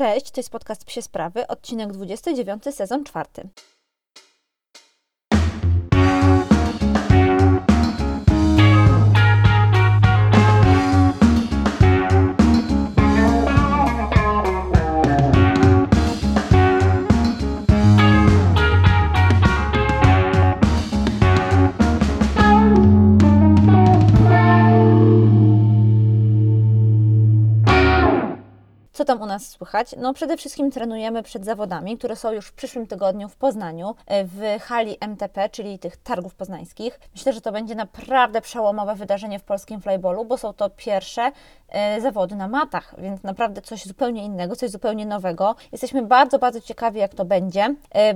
Cześć, to jest podcast Psie Sprawy, odcinek 29, sezon 4. Co tam u nas słychać? No przede wszystkim trenujemy przed zawodami, które są już w przyszłym tygodniu w Poznaniu, w hali MTP, czyli tych targów poznańskich. Myślę, że to będzie naprawdę przełomowe wydarzenie w polskim flyballu, bo są to pierwsze zawody na matach, więc naprawdę coś zupełnie innego, coś zupełnie nowego. Jesteśmy bardzo, bardzo ciekawi, jak to będzie.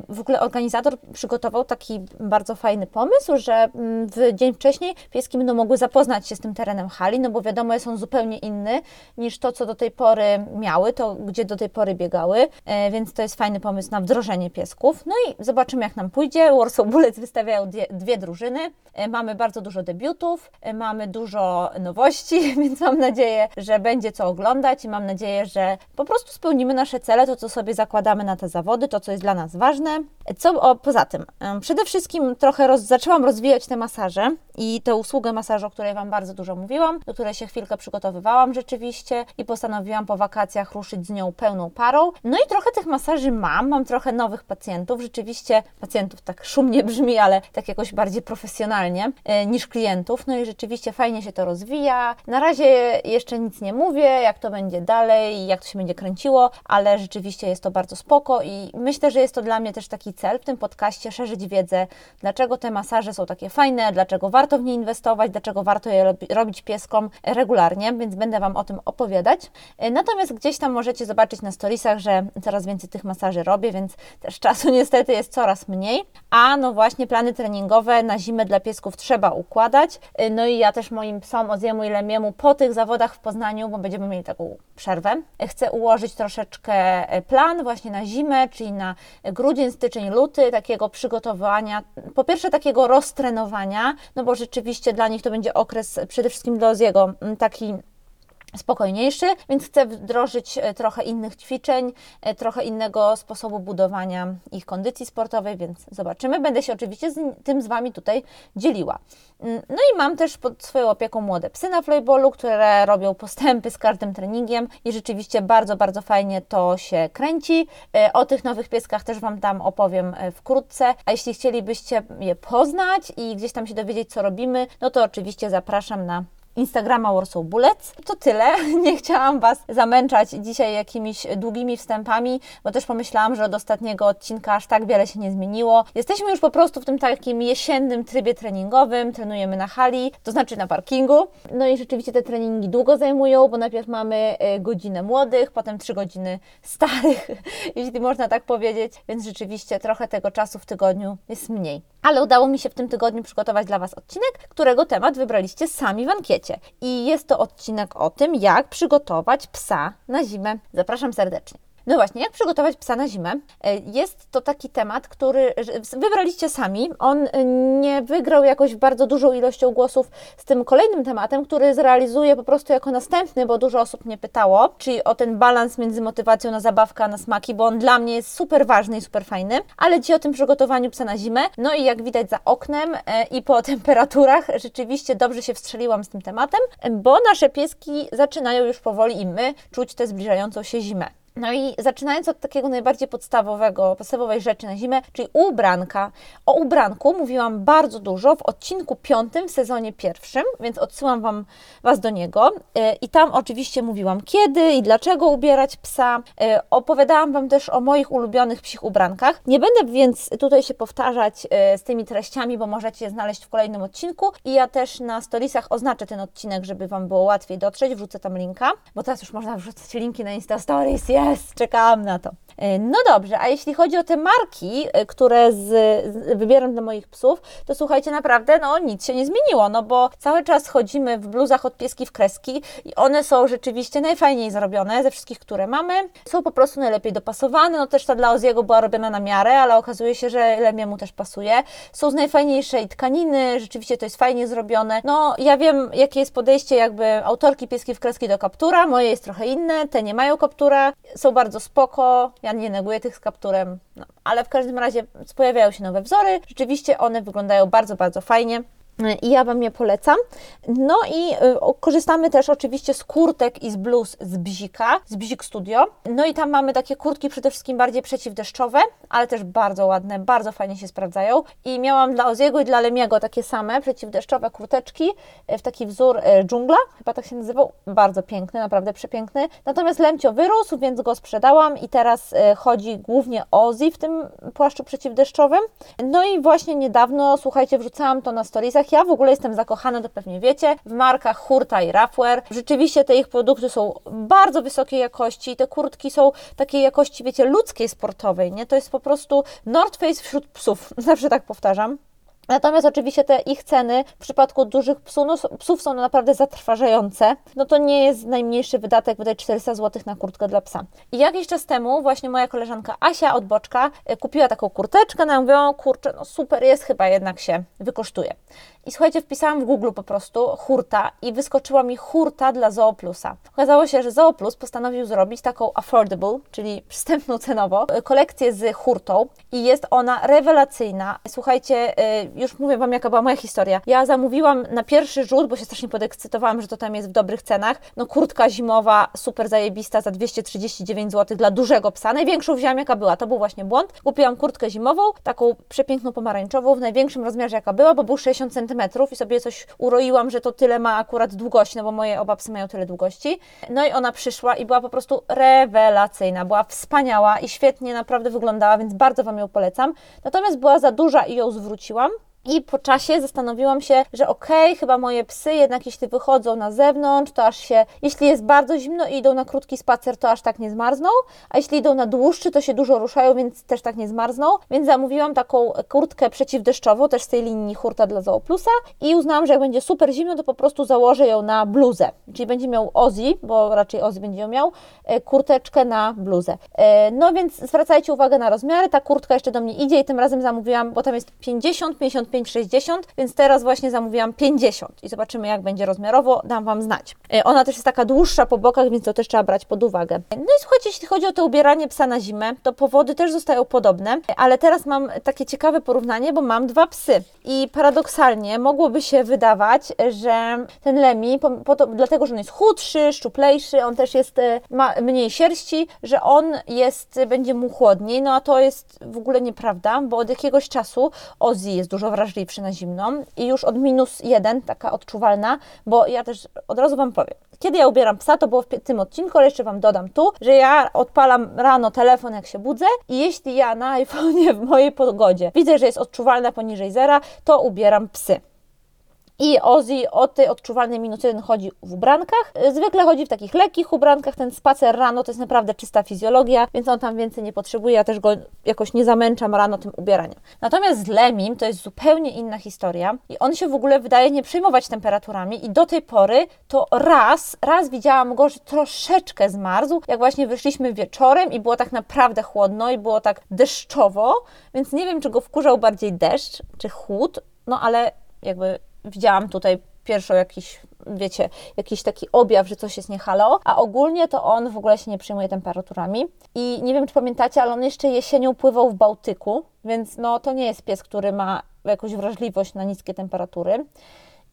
W ogóle organizator przygotował taki bardzo fajny pomysł, że w dzień wcześniej pieski będą mogły zapoznać się z tym terenem hali, no bo wiadomo, jest on zupełnie inny niż to, co do tej pory miały, to gdzie do tej pory biegały, więc to jest fajny pomysł na wdrożenie piesków. No i zobaczymy, jak nam pójdzie. Warsaw Bullets wystawiają dwie drużyny. Mamy bardzo dużo debiutów, mamy dużo nowości, więc mam nadzieję, że będzie co oglądać i mam nadzieję, że po prostu spełnimy nasze cele, to co sobie zakładamy na te zawody, to co jest dla nas ważne. Poza tym, przede wszystkim trochę zaczęłam rozwijać te masaże i tę usługę masażu, o której Wam bardzo dużo mówiłam, do której się chwilkę przygotowywałam rzeczywiście i postanowiłam po wakacjach ruszyć z nią pełną parą. No i trochę tych masaży mam trochę nowych pacjentów, rzeczywiście pacjentów tak szumnie brzmi, ale tak jakoś bardziej profesjonalnie niż klientów, no i rzeczywiście fajnie się to rozwija. Na razie jeszcze nic nie mówię, jak to będzie dalej, jak to się będzie kręciło, ale rzeczywiście jest to bardzo spoko i myślę, że jest to dla mnie też taki cel w tym podcaście, szerzyć wiedzę, dlaczego te masaże są takie fajne, dlaczego warto w nie inwestować, dlaczego warto je robić pieskom regularnie, więc będę Wam o tym opowiadać. Natomiast gdzieś tam możecie zobaczyć na storiesach, że coraz więcej tych masaży robię, więc też czasu niestety jest coraz mniej, a no właśnie plany treningowe na zimę dla piesków trzeba układać, no i ja też moim psom Oziemu i Lemiemu po tych zawodach w Poznaniu, bo będziemy mieli taką przerwę, chcę ułożyć troszeczkę plan właśnie na zimę, czyli na grudzień, styczeń, luty, takiego przygotowania, po pierwsze takiego roztrenowania, no bo rzeczywiście dla nich to będzie okres przede wszystkim dla Oziego taki spokojniejszy, więc chcę wdrożyć trochę innych ćwiczeń, trochę innego sposobu budowania ich kondycji sportowej, więc zobaczymy. Będę się oczywiście z Wami tutaj dzieliła. No i mam też pod swoją opieką młode psy na flyballu, które robią postępy z każdym treningiem i rzeczywiście bardzo, bardzo fajnie to się kręci. O tych nowych pieskach też Wam tam opowiem wkrótce, a jeśli chcielibyście je poznać i gdzieś tam się dowiedzieć, co robimy, no to oczywiście zapraszam na Instagrama Warsaw Bullets. To tyle. Nie chciałam Was zamęczać dzisiaj jakimiś długimi wstępami, bo też pomyślałam, że od ostatniego odcinka aż tak wiele się nie zmieniło. Jesteśmy już po prostu w tym takim jesiennym trybie treningowym, trenujemy na hali, to znaczy na parkingu. No i rzeczywiście te treningi długo zajmują, bo najpierw mamy godzinę młodych, potem 3 godziny starych, jeśli można tak powiedzieć, więc rzeczywiście trochę tego czasu w tygodniu jest mniej. Ale udało mi się w tym tygodniu przygotować dla Was odcinek, którego temat wybraliście sami w ankiecie. I jest to odcinek o tym, jak przygotować psa na zimę. Zapraszam serdecznie. No właśnie, jak przygotować psa na zimę? Jest to taki temat, który wybraliście sami. On nie wygrał jakoś bardzo dużą ilością głosów z tym kolejnym tematem, który zrealizuję po prostu jako następny, bo dużo osób mnie pytało, czyli o ten balans między motywacją na zabawkę, a na smaki, bo on dla mnie jest super ważny i super fajny, ale dzisiaj o tym przygotowaniu psa na zimę. No i jak widać za oknem i po temperaturach rzeczywiście dobrze się wstrzeliłam z tym tematem, bo nasze pieski zaczynają już powoli i my czuć tę zbliżającą się zimę. No i zaczynając od takiego najbardziej podstawowej rzeczy na zimę, czyli ubranka. O ubranku mówiłam bardzo dużo w odcinku 5 w sezonie 1, więc odsyłam Was do niego. I tam oczywiście mówiłam, kiedy i dlaczego ubierać psa. Opowiadałam Wam też o moich ulubionych psich ubrankach. Nie będę więc tutaj się powtarzać z tymi treściami, bo możecie je znaleźć w kolejnym odcinku. I ja też na storiesach oznaczę ten odcinek, żeby Wam było łatwiej dotrzeć. Wrzucę tam linka, bo teraz już można wrzucać linki na Insta Stories. Czekałam na to. No dobrze, a jeśli chodzi o te marki, które wybieram dla moich psów, to słuchajcie, naprawdę no nic się nie zmieniło, no bo cały czas chodzimy w bluzach od Pieski w Kreski i one są rzeczywiście najfajniej zrobione ze wszystkich, które mamy. Są po prostu najlepiej dopasowane, no też ta dla Oziego była robiona na miarę, ale okazuje się, że Lemiemu też pasuje. Są z najfajniejszej tkaniny, rzeczywiście to jest fajnie zrobione. No ja wiem, jakie jest podejście jakby autorki Pieski w Kreski do kaptura, moje jest trochę inne, te nie mają kaptura, są bardzo spoko, ja nie neguję tych z kapturem, no, ale w każdym razie pojawiają się nowe wzory, rzeczywiście one wyglądają bardzo, bardzo fajnie. I ja Wam je polecam. No i korzystamy też oczywiście z kurtek i z bluz z Bzika, z Bzik Studio. No i tam mamy takie kurtki przede wszystkim bardziej przeciwdeszczowe, ale też bardzo ładne, bardzo fajnie się sprawdzają. I miałam dla Oziego i dla Lemiego takie same przeciwdeszczowe kurteczki w taki wzór dżungla, chyba tak się nazywał. Bardzo piękny, naprawdę przepiękny. Natomiast Lemcio wyrósł, więc go sprzedałam i teraz chodzi głównie Ozi w tym płaszczu przeciwdeszczowym. No i właśnie niedawno, słuchajcie, wrzucałam to na storiesach. Ja w ogóle jestem zakochana, to pewnie wiecie, w markach Hurtta i Ruffwear. Rzeczywiście te ich produkty są bardzo wysokiej jakości i te kurtki są takiej jakości, wiecie, ludzkiej, sportowej, nie? To jest po prostu North Face wśród psów, zawsze tak powtarzam. Natomiast oczywiście te ich ceny w przypadku dużych psów, no, psów są naprawdę zatrważające. No to nie jest najmniejszy wydatek, wydaje 400 zł na kurtkę dla psa. I jakiś czas temu właśnie moja koleżanka Asia od Boczka kupiła taką kurteczkę, no mówiła, o kurczę, no super jest, chyba jednak się wykosztuje. I słuchajcie, wpisałam w Google po prostu Hurtta i wyskoczyła mi Hurtta dla Zooplusa. Okazało się, że Zooplus postanowił zrobić taką affordable, czyli przystępną cenowo, kolekcję z Hurtą i jest ona rewelacyjna. Słuchajcie, już mówię Wam, jaka była moja historia. Ja zamówiłam na pierwszy rzut, bo się strasznie podekscytowałam, że to tam jest w dobrych cenach. No kurtka zimowa, super zajebista za 239 zł dla dużego psa. Największą wziąłam, jaka była, to był właśnie błąd. Kupiłam kurtkę zimową, taką przepiękną pomarańczową, w największym rozmiarze, jaka była, bo był 60 cm. I sobie coś uroiłam, że to tyle ma akurat długości, no bo moje oba psy mają tyle długości. No i ona przyszła i była po prostu rewelacyjna, była wspaniała i świetnie naprawdę wyglądała, więc bardzo Wam ją polecam. Natomiast była za duża i ją zwróciłam. I po czasie zastanowiłam się, że okej, chyba moje psy jednak jeśli wychodzą na zewnątrz, to aż się, jeśli jest bardzo zimno i idą na krótki spacer, to aż tak nie zmarzną, a jeśli idą na dłuższy, to się dużo ruszają, więc też tak nie zmarzną, więc zamówiłam taką kurtkę przeciwdeszczową, też z tej linii Hurtta dla Zooplusa i uznałam, że jak będzie super zimno, to po prostu założę ją na bluzę, czyli będzie miał Ozi, bo raczej Ozi będzie ją miał, kurteczkę na bluzę. No więc zwracajcie uwagę na rozmiary, ta kurtka jeszcze do mnie idzie i tym razem zamówiłam, bo tam jest 50, 55, 60, więc teraz właśnie zamówiłam 50 i zobaczymy, jak będzie rozmiarowo, dam Wam znać. Ona też jest taka dłuższa po bokach, więc to też trzeba brać pod uwagę. No i słuchajcie, jeśli chodzi o to ubieranie psa na zimę, to powody też zostają podobne, ale teraz mam takie ciekawe porównanie, bo mam dwa psy i paradoksalnie mogłoby się wydawać, że ten Lemi, dlatego, że on jest chudszy, szczuplejszy, on też jest, ma mniej sierści, że on jest, będzie mu chłodniej, no a to jest w ogóle nieprawda, bo od jakiegoś czasu Ozi jest dużo wrażliwszy na zimno i już od -1, taka odczuwalna, bo ja też od razu Wam powiem, kiedy ja ubieram psa, to było w tym odcinku, ale jeszcze Wam dodam tu, że ja odpalam rano telefon, jak się budzę i jeśli ja na iPhone'ie w mojej pogodzie widzę, że jest odczuwalna poniżej 0, to ubieram psy. I Ozi od tej odczuwalnej -1 chodzi w ubrankach, zwykle chodzi w takich lekkich ubrankach, ten spacer rano to jest naprawdę czysta fizjologia, więc on tam więcej nie potrzebuje, ja też go jakoś nie zamęczam rano tym ubieraniem. Natomiast z Lemim to jest zupełnie inna historia i on się w ogóle wydaje nie przejmować temperaturami i do tej pory to raz widziałam go, że troszeczkę zmarzł, jak właśnie wyszliśmy wieczorem i było tak naprawdę chłodno i było tak deszczowo, więc nie wiem, czy go wkurzał bardziej deszcz, czy chłód, no ale jakby widziałam tutaj pierwszą jakiś, wiecie, jakiś taki objaw, że coś jest nie halo, a ogólnie to on w ogóle się nie przejmuje temperaturami. I nie wiem, czy pamiętacie, ale on jeszcze jesienią pływał w Bałtyku, więc no to nie jest pies, który ma jakąś wrażliwość na niskie temperatury.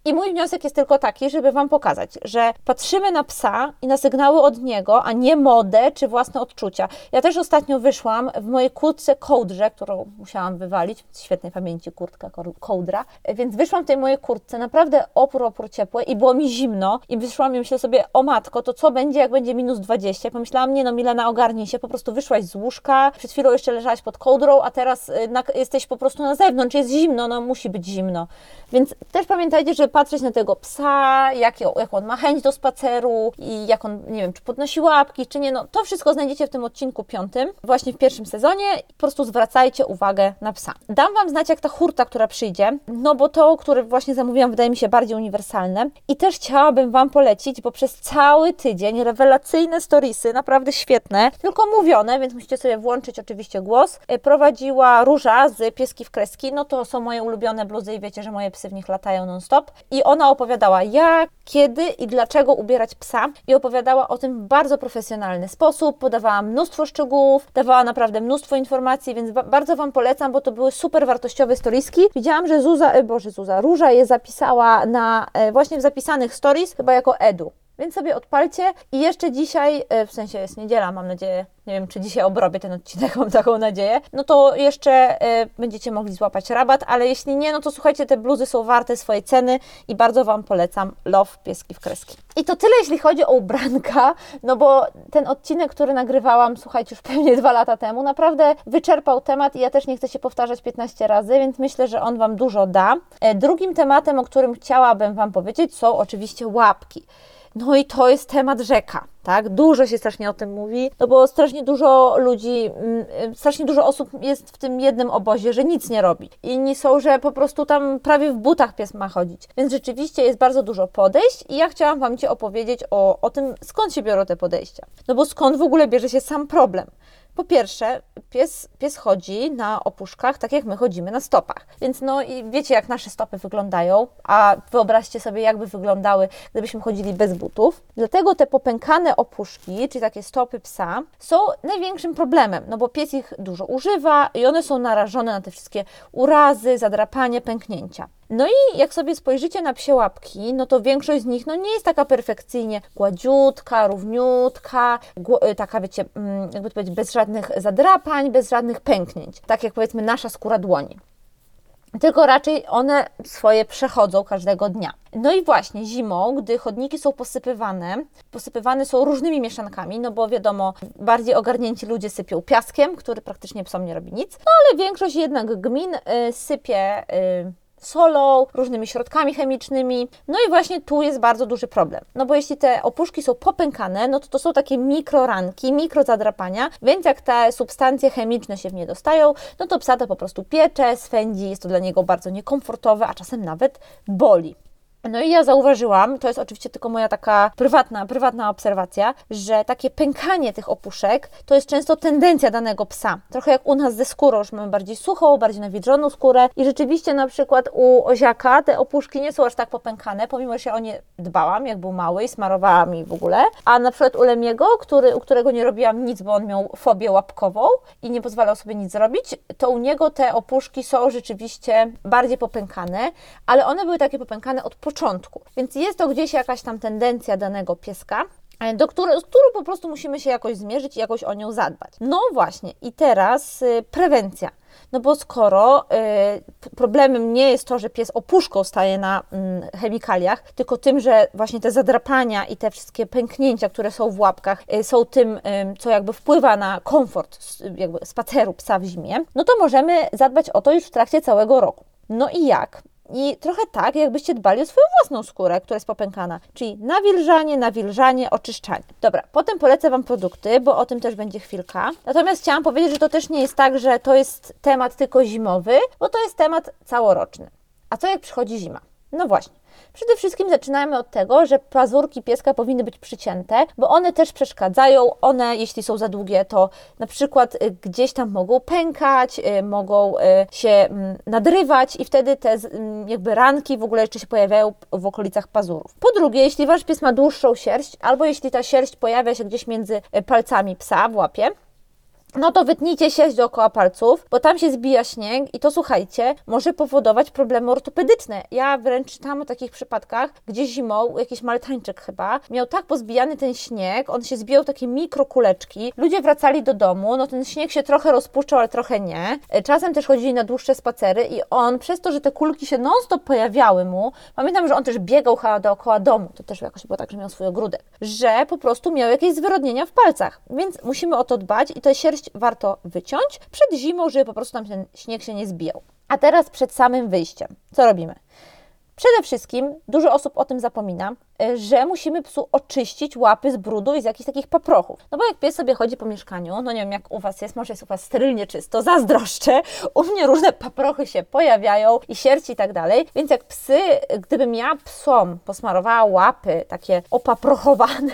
I mój wniosek jest tylko taki, żeby Wam pokazać, że patrzymy na psa i na sygnały od niego, a nie modę czy własne odczucia. Ja też ostatnio wyszłam w mojej kurtce kołdrze, którą musiałam wywalić, z świetnej pamięci kurtka kołdra, więc wyszłam w tej mojej kurtce, naprawdę opór ciepły i było mi zimno i wyszłam i myślę sobie, o matko, to co będzie, jak będzie -20? I pomyślałam, nie no Milena, ogarnij się, po prostu wyszłaś z łóżka, przed chwilą jeszcze leżałaś pod kołdrą, a teraz jesteś po prostu na zewnątrz, jest zimno, no musi być zimno. Więc też pamiętajcie, że patrzeć na tego psa, jak on ma chęć do spaceru i jak on, nie wiem, czy podnosi łapki, czy nie. No, to wszystko znajdziecie w tym odcinku 5, właśnie w pierwszym sezonie. Po prostu zwracajcie uwagę na psa. Dam Wam znać, jak ta hurta, która przyjdzie, no bo to, które właśnie zamówiłam, wydaje mi się bardziej uniwersalne. I też chciałabym Wam polecić, bo przez cały tydzień rewelacyjne storiesy, naprawdę świetne, tylko mówione, więc musicie sobie włączyć oczywiście głos. Prowadziła Róża z Pieski w Kreski, no to są moje ulubione bluzy i wiecie, że moje psy w nich latają non-stop. I ona opowiadała, jak, kiedy i dlaczego ubierać psa. I opowiadała o tym w bardzo profesjonalny sposób, podawała mnóstwo szczegółów, dawała naprawdę mnóstwo informacji, więc bardzo Wam polecam, bo to były super wartościowe storieski. Widziałam, że Róża je zapisała na, właśnie w zapisanych stories, chyba jako edu. Więc sobie odpalcie i jeszcze dzisiaj, w sensie jest niedziela, mam nadzieję, nie wiem, czy dzisiaj obrobię ten odcinek, mam taką nadzieję, no to jeszcze będziecie mogli złapać rabat, ale jeśli nie, no to słuchajcie, te bluzy są warte swojej ceny i bardzo Wam polecam Love Pieski w Kreski. I to tyle, jeśli chodzi o ubranka, no bo ten odcinek, który nagrywałam, słuchajcie, już pewnie 2 lata temu, naprawdę wyczerpał temat i ja też nie chcę się powtarzać 15 razy, więc myślę, że on Wam dużo da. Drugim tematem, o którym chciałabym Wam powiedzieć, są oczywiście łapki. No i to jest temat rzeka, tak? Dużo się strasznie o tym mówi, no bo strasznie dużo ludzi, strasznie dużo osób jest w tym jednym obozie, że nic nie robi. Inni są, że po prostu tam prawie w butach pies ma chodzić. Więc rzeczywiście jest bardzo dużo podejść i ja chciałam Wam Ci opowiedzieć o tym, skąd się biorą te podejścia. No bo skąd w ogóle bierze się sam problem? Po pierwsze, pies chodzi na opuszkach, tak jak my chodzimy na stopach. Więc no i wiecie, jak nasze stopy wyglądają, a wyobraźcie sobie, jakby wyglądały, gdybyśmy chodzili bez butów. Dlatego te popękane opuszki, czyli takie stopy psa, są największym problemem, no bo pies ich dużo używa i one są narażone na te wszystkie urazy, zadrapanie, pęknięcia. No i jak sobie spojrzycie na psie łapki, no to większość z nich no nie jest taka perfekcyjnie gładziutka, równiutka, taka wiecie, jakby to powiedzieć, bez żadnych zadrapań, bez żadnych pęknięć, tak jak powiedzmy nasza skóra dłoni. Tylko raczej one swoje przechodzą każdego dnia. No i właśnie zimą, gdy chodniki są posypywane są różnymi mieszankami, no bo wiadomo, bardziej ogarnięci ludzie sypią piaskiem, który praktycznie psom nie robi nic, no ale większość jednak gmin sypie solą, różnymi środkami chemicznymi. No i właśnie tu jest bardzo duży problem. No bo jeśli te opuszki są popękane, no to są takie mikroranki, mikrozadrapania, więc jak te substancje chemiczne się w nie dostają, no to psa to po prostu piecze, swędzi, jest to dla niego bardzo niekomfortowe, a czasem nawet boli. No i ja zauważyłam, to jest oczywiście tylko moja taka prywatna obserwacja, że takie pękanie tych opuszek to jest często tendencja danego psa. Trochę jak u nas ze skórą, już mamy bardziej suchą, bardziej nawilżoną skórę i rzeczywiście na przykład u Oziaka te opuszki nie są aż tak popękane, pomimo że ja o nie dbałam, jak był mały i smarowałam i w ogóle. A na przykład u Lemiego, u którego nie robiłam nic, bo on miał fobię łapkową i nie pozwalał sobie nic zrobić, to u niego te opuszki są rzeczywiście bardziej popękane, ale one były takie popękane od początku. Więc jest to gdzieś jakaś tam tendencja danego pieska, z którą po prostu musimy się jakoś zmierzyć i jakoś o nią zadbać. No właśnie, i teraz prewencja. No bo skoro problemem nie jest to, że pies opuszką staje na chemikaliach, tylko tym, że właśnie te zadrapania i te wszystkie pęknięcia, które są w łapkach, są tym, co jakby wpływa na komfort jakby spaceru psa w zimie, no to możemy zadbać o to już w trakcie całego roku. No i jak? I trochę tak, jakbyście dbali o swoją własną skórę, która jest popękana, czyli nawilżanie, oczyszczanie. Dobra, potem polecę Wam produkty, bo o tym też będzie chwilka. Natomiast chciałam powiedzieć, że to też nie jest tak, że to jest temat tylko zimowy, bo to jest temat całoroczny. A co jak przychodzi zima? No właśnie. Przede wszystkim zaczynamy od tego, że pazurki pieska powinny być przycięte, bo one też przeszkadzają, one jeśli są za długie, to na przykład gdzieś tam mogą pękać, mogą się nadrywać i wtedy te jakby ranki w ogóle jeszcze się pojawiają w okolicach pazurów. Po drugie, jeśli Wasz pies ma dłuższą sierść, albo jeśli ta sierść pojawia się gdzieś między palcami psa w łapie, no to wytnijcie sierść dookoła palców, bo tam się zbija śnieg i to, słuchajcie, może powodować problemy ortopedyczne. Ja wręcz czytałam o takich przypadkach, gdzie zimą jakiś Maltańczyk chyba miał tak pozbijany ten śnieg, on się zbijał w takie mikrokuleczki, ludzie wracali do domu, no ten śnieg się trochę rozpuszczał, ale trochę nie. Czasem też chodzili na dłuższe spacery i on, przez to, że te kulki się non-stop pojawiały mu, pamiętam, że on też biegał dookoła domu, to też jakoś było tak, że miał swój ogródek, że po prostu miał jakieś zwyrodnienia w palcach, więc musimy o to dbać i to sierść warto wyciąć przed zimą, żeby po prostu tam ten śnieg się nie zbijał. A teraz przed samym wyjściem. Co robimy? Przede wszystkim dużo osób o tym zapomina, że musimy psu oczyścić łapy z brudu i z jakichś takich paprochów. No bo jak pies sobie chodzi po mieszkaniu, no nie wiem jak u Was jest, może jest u Was sterylnie czysto, zazdroszczę, u mnie różne paprochy się pojawiają i sierci i tak dalej, więc jak psy, gdybym ja psom posmarowała łapy, takie opaprochowane,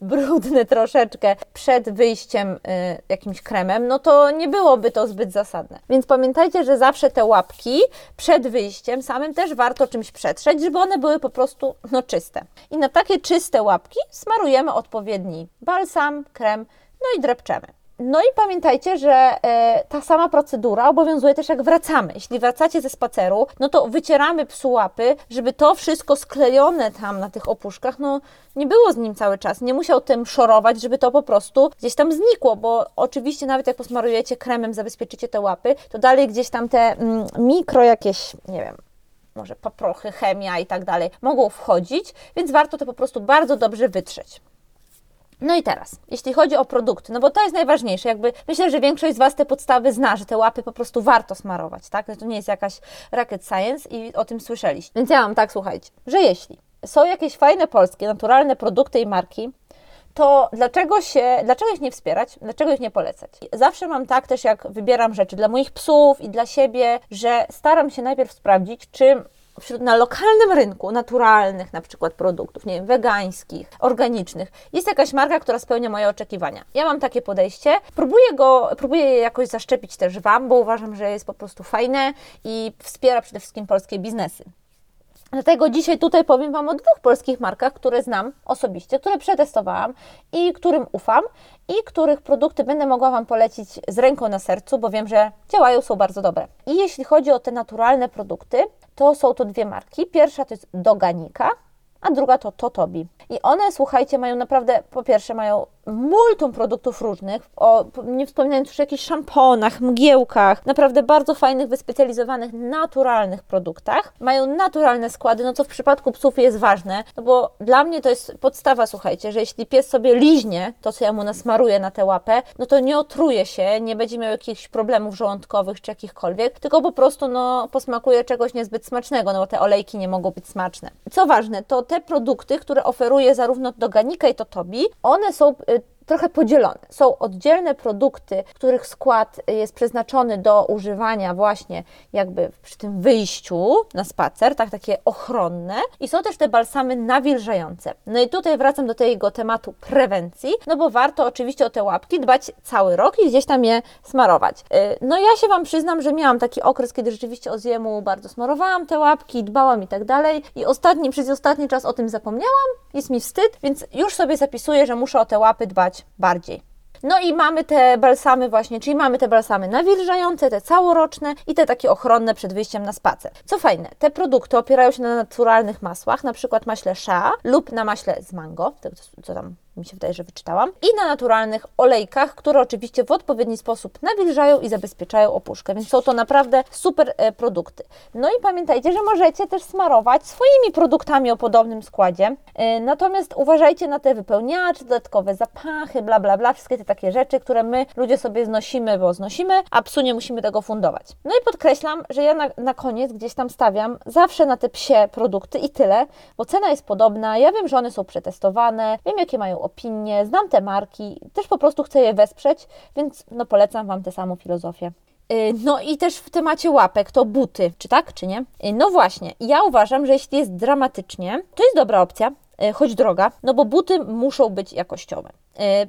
brudne troszeczkę, przed wyjściem jakimś kremem, no to nie byłoby to zbyt zasadne. Więc pamiętajcie, że zawsze te łapki przed wyjściem samym też warto czymś przetrzeć, żeby one były po prostu no czyste. I na takie czyste łapki smarujemy odpowiedni balsam, krem, no i drepczemy. No i pamiętajcie, że ta sama procedura obowiązuje też jak wracamy. Jeśli wracacie ze spaceru, no to wycieramy psu łapy, żeby to wszystko sklejone tam na tych opuszkach, no nie było z nim cały czas, nie musiał tym szorować, żeby to po prostu gdzieś tam znikło, bo oczywiście nawet jak posmarujecie kremem, zabezpieczycie te łapy, to dalej gdzieś tam te mikro jakieś, nie wiem, może paprochy, chemia i tak dalej mogą wchodzić, więc warto to po prostu bardzo dobrze wytrzeć. No i teraz, jeśli chodzi o produkty, no bo to jest najważniejsze, jakby myślę, że większość z Was te podstawy zna, że te łapy po prostu warto smarować, tak? To nie jest jakaś rocket science i o tym słyszeliście. Więc ja mam tak, słuchajcie, że jeśli są jakieś fajne polskie, naturalne produkty i marki, to dlaczego ich nie wspierać, dlaczego ich nie polecać? Zawsze mam tak też, jak wybieram rzeczy dla moich psów i dla siebie, że staram się najpierw sprawdzić, czy na lokalnym rynku naturalnych na przykład produktów, nie wiem, wegańskich, organicznych, jest jakaś marka, która spełnia moje oczekiwania. Ja mam takie podejście, próbuję je jakoś zaszczepić też Wam, bo uważam, że jest po prostu fajne i wspiera przede wszystkim polskie biznesy. Dlatego dzisiaj tutaj powiem Wam o 2 polskich markach, które znam osobiście, które przetestowałam i którym ufam i których produkty będę mogła Wam polecić z ręką na sercu, bo wiem, że działają, są bardzo dobre. I jeśli chodzi o te naturalne produkty, to są to 2 marki. Pierwsza to jest Doganika, a druga to Totobi. I one, słuchajcie, mają naprawdę, po pierwsze mają multum produktów różnych, nie wspominając już o jakichś szamponach, mgiełkach, naprawdę bardzo fajnych, wyspecjalizowanych, naturalnych produktach. Mają naturalne składy, no co w przypadku psów jest ważne, no bo dla mnie to jest podstawa, słuchajcie, że jeśli pies sobie liźnie to, co ja mu nasmaruję na tę łapę, no to nie otruje się, nie będzie miał jakichś problemów żołądkowych czy jakichkolwiek, tylko po prostu no posmakuje czegoś niezbyt smacznego, no bo te olejki nie mogą być smaczne. Co ważne, to te produkty, które oferuje zarówno Doganika i Totobi, one są trochę podzielone. Są oddzielne produkty, których skład jest przeznaczony do używania właśnie jakby przy tym wyjściu na spacer, tak, takie ochronne, i są też te balsamy nawilżające. No i tutaj wracam do tego tematu prewencji, no bo warto oczywiście o te łapki dbać cały rok i gdzieś tam je smarować. No ja się Wam przyznam, że miałam taki okres, kiedy rzeczywiście od zjemu bardzo smarowałam te łapki, dbałam i tak dalej, i przez ostatni czas o tym zapomniałam, jest mi wstyd, więc już sobie zapisuję, że muszę o te łapy dbać bardziej. No i mamy te balsamy właśnie, czyli mamy te balsamy nawilżające, te całoroczne i te takie ochronne przed wyjściem na spacer. Co fajne, te produkty opierają się na naturalnych masłach, na przykład maśle shea lub na maśle z mango, co tam mi się wydaje, że wyczytałam, i na naturalnych olejkach, które oczywiście w odpowiedni sposób nawilżają i zabezpieczają opuszkę, więc są to naprawdę super produkty. No i pamiętajcie, że możecie też smarować swoimi produktami o podobnym składzie, natomiast uważajcie na te wypełniacze, dodatkowe zapachy, bla bla bla, wszystkie te takie rzeczy, które my ludzie sobie znosimy, bo znosimy, a psu nie musimy tego fundować. No i podkreślam, że ja na koniec gdzieś tam stawiam zawsze na te psie produkty i tyle, bo cena jest podobna, ja wiem, że one są przetestowane, wiem, jakie mają opinie, znam te marki, też po prostu chcę je wesprzeć, więc no polecam Wam tę samą filozofię. No i też w temacie łapek to buty, czy tak, czy nie? No właśnie, ja uważam, że jeśli jest dramatycznie, to jest dobra opcja, choć droga, no bo buty muszą być jakościowe.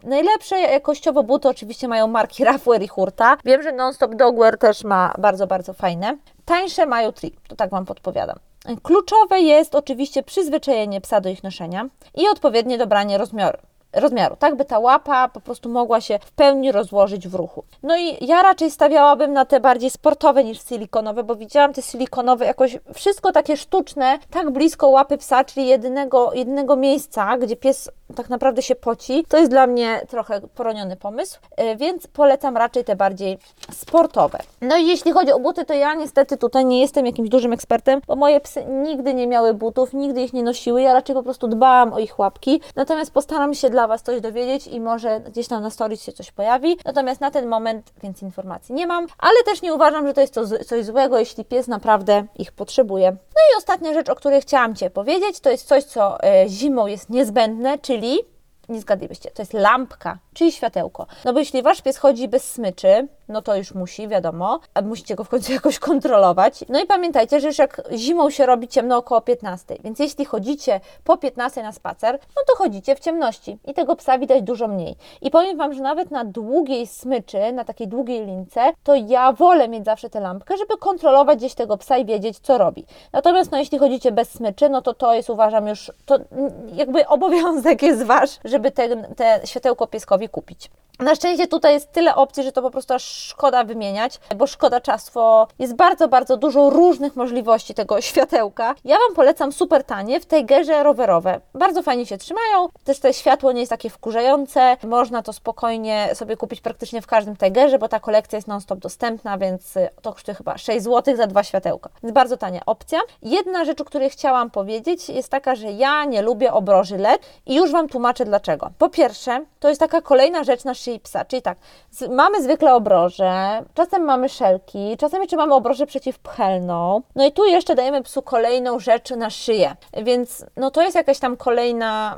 Najlepsze jakościowo buty oczywiście mają marki Ruffwear i Hurtta. Wiem, że Nonstop Dogwear też ma bardzo, bardzo fajne. Tańsze mają Tri, to tak Wam podpowiadam. Kluczowe jest oczywiście przyzwyczajenie psa do ich noszenia i odpowiednie dobranie rozmiaru, tak by ta łapa po prostu mogła się w pełni rozłożyć w ruchu. No i ja raczej stawiałabym na te bardziej sportowe niż silikonowe, bo widziałam te silikonowe jakoś wszystko takie sztuczne, tak blisko łapy psa, czyli jedynego miejsca, gdzie pies tak naprawdę się poci. To jest dla mnie trochę poroniony pomysł, więc polecam raczej te bardziej sportowe. No i jeśli chodzi o buty, to ja niestety tutaj nie jestem jakimś dużym ekspertem, bo moje psy nigdy nie miały butów, nigdy ich nie nosiły, ja raczej po prostu dbałam o ich łapki, natomiast postaram się dla Was coś dowiedzieć i może gdzieś tam na stories się coś pojawi, natomiast na ten moment więcej informacji nie mam, ale też nie uważam, że to jest coś złego, jeśli pies naprawdę ich potrzebuje. No i ostatnia rzecz, o której chciałam Cię powiedzieć, to jest coś, co zimą jest niezbędne, czyli, nie zgadlibyście, to jest lampka, czyli światełko. No bo jeśli Wasz pies chodzi bez smyczy, no to już musi, wiadomo, musicie go w końcu jakoś kontrolować. No i pamiętajcie, że już jak zimą się robi ciemno około 15, więc jeśli chodzicie po 15 na spacer, no to chodzicie w ciemności i tego psa widać dużo mniej. I powiem Wam, że nawet na długiej smyczy, na takiej długiej lince, to ja wolę mieć zawsze tę lampkę, żeby kontrolować gdzieś tego psa i wiedzieć, co robi. Natomiast no jeśli chodzicie bez smyczy, no to to jest, uważam, już to jakby obowiązek jest Wasz, żeby te światełko pieskowi kupić. Na szczęście tutaj jest tyle opcji, że to po prostu aż szkoda wymieniać, bo szkoda czasu. Jest bardzo, bardzo dużo różnych możliwości tego światełka. Ja Wam polecam super tanie w tej gerze rowerowe. Bardzo fajnie się trzymają, też to światło nie jest takie wkurzające. Można to spokojnie sobie kupić praktycznie w każdym tegerze, bo ta kolekcja jest non-stop dostępna, więc to kosztuje chyba 6 zł za 2 światełka. Więc bardzo tania opcja. Jedna rzecz, o której chciałam powiedzieć, jest taka, że ja nie lubię obroży LED i już Wam tłumaczę dlaczego. Po pierwsze, to jest taka kolejna rzecz na szyi psa, czyli tak, mamy zwykle obroże, czasem mamy szelki, czasem jeszcze mamy obroże przeciwpchelną, no i tu jeszcze dajemy psu kolejną rzecz na szyję, więc no to jest jakaś tam kolejna,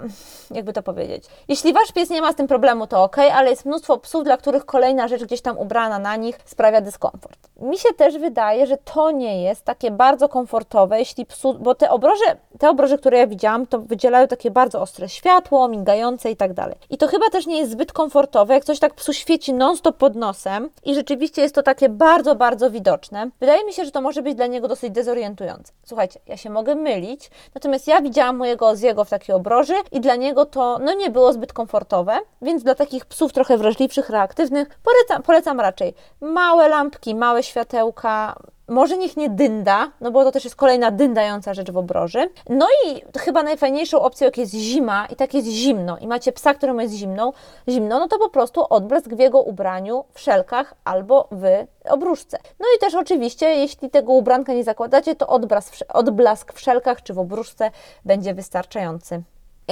jakby to powiedzieć, jeśli Wasz pies nie ma z tym problemu, to ok, ale jest mnóstwo psów, dla których kolejna rzecz gdzieś tam ubrana na nich sprawia dyskomfort. Mi się też wydaje, że to nie jest takie bardzo komfortowe, jeśli psu, bo te obroże, które ja widziałam, to wydzielają takie bardzo ostre światło, migające i tak dalej. I to chyba też nie jest zbyt komfortowe, jak coś tak psu świeci non-stop pod nosem i rzeczywiście jest to takie bardzo, bardzo widoczne. Wydaje mi się, że to może być dla niego dosyć dezorientujące. Słuchajcie, ja się mogę mylić, natomiast ja widziałam mojego Zjego w takiej obroży i dla niego to no nie było zbyt komfortowe, więc dla takich psów trochę wrażliwszych, reaktywnych polecam raczej małe lampki, małe światełka. Może niech nie dynda, no bo to też jest kolejna dyndająca rzecz w obroży. No i chyba najfajniejszą opcją, jak jest zima i tak jest zimno i macie psa, któremu jest zimno, no to po prostu odblask w jego ubraniu, w szelkach albo w obruszce. No i też oczywiście, jeśli tego ubranka nie zakładacie, to odblask w szelkach czy w obruszce będzie wystarczający.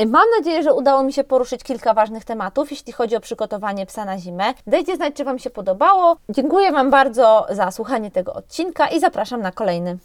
Mam nadzieję, że udało mi się poruszyć kilka ważnych tematów, jeśli chodzi o przygotowanie psa na zimę. Dajcie znać, czy Wam się podobało. Dziękuję Wam bardzo za słuchanie tego odcinka i zapraszam na kolejny.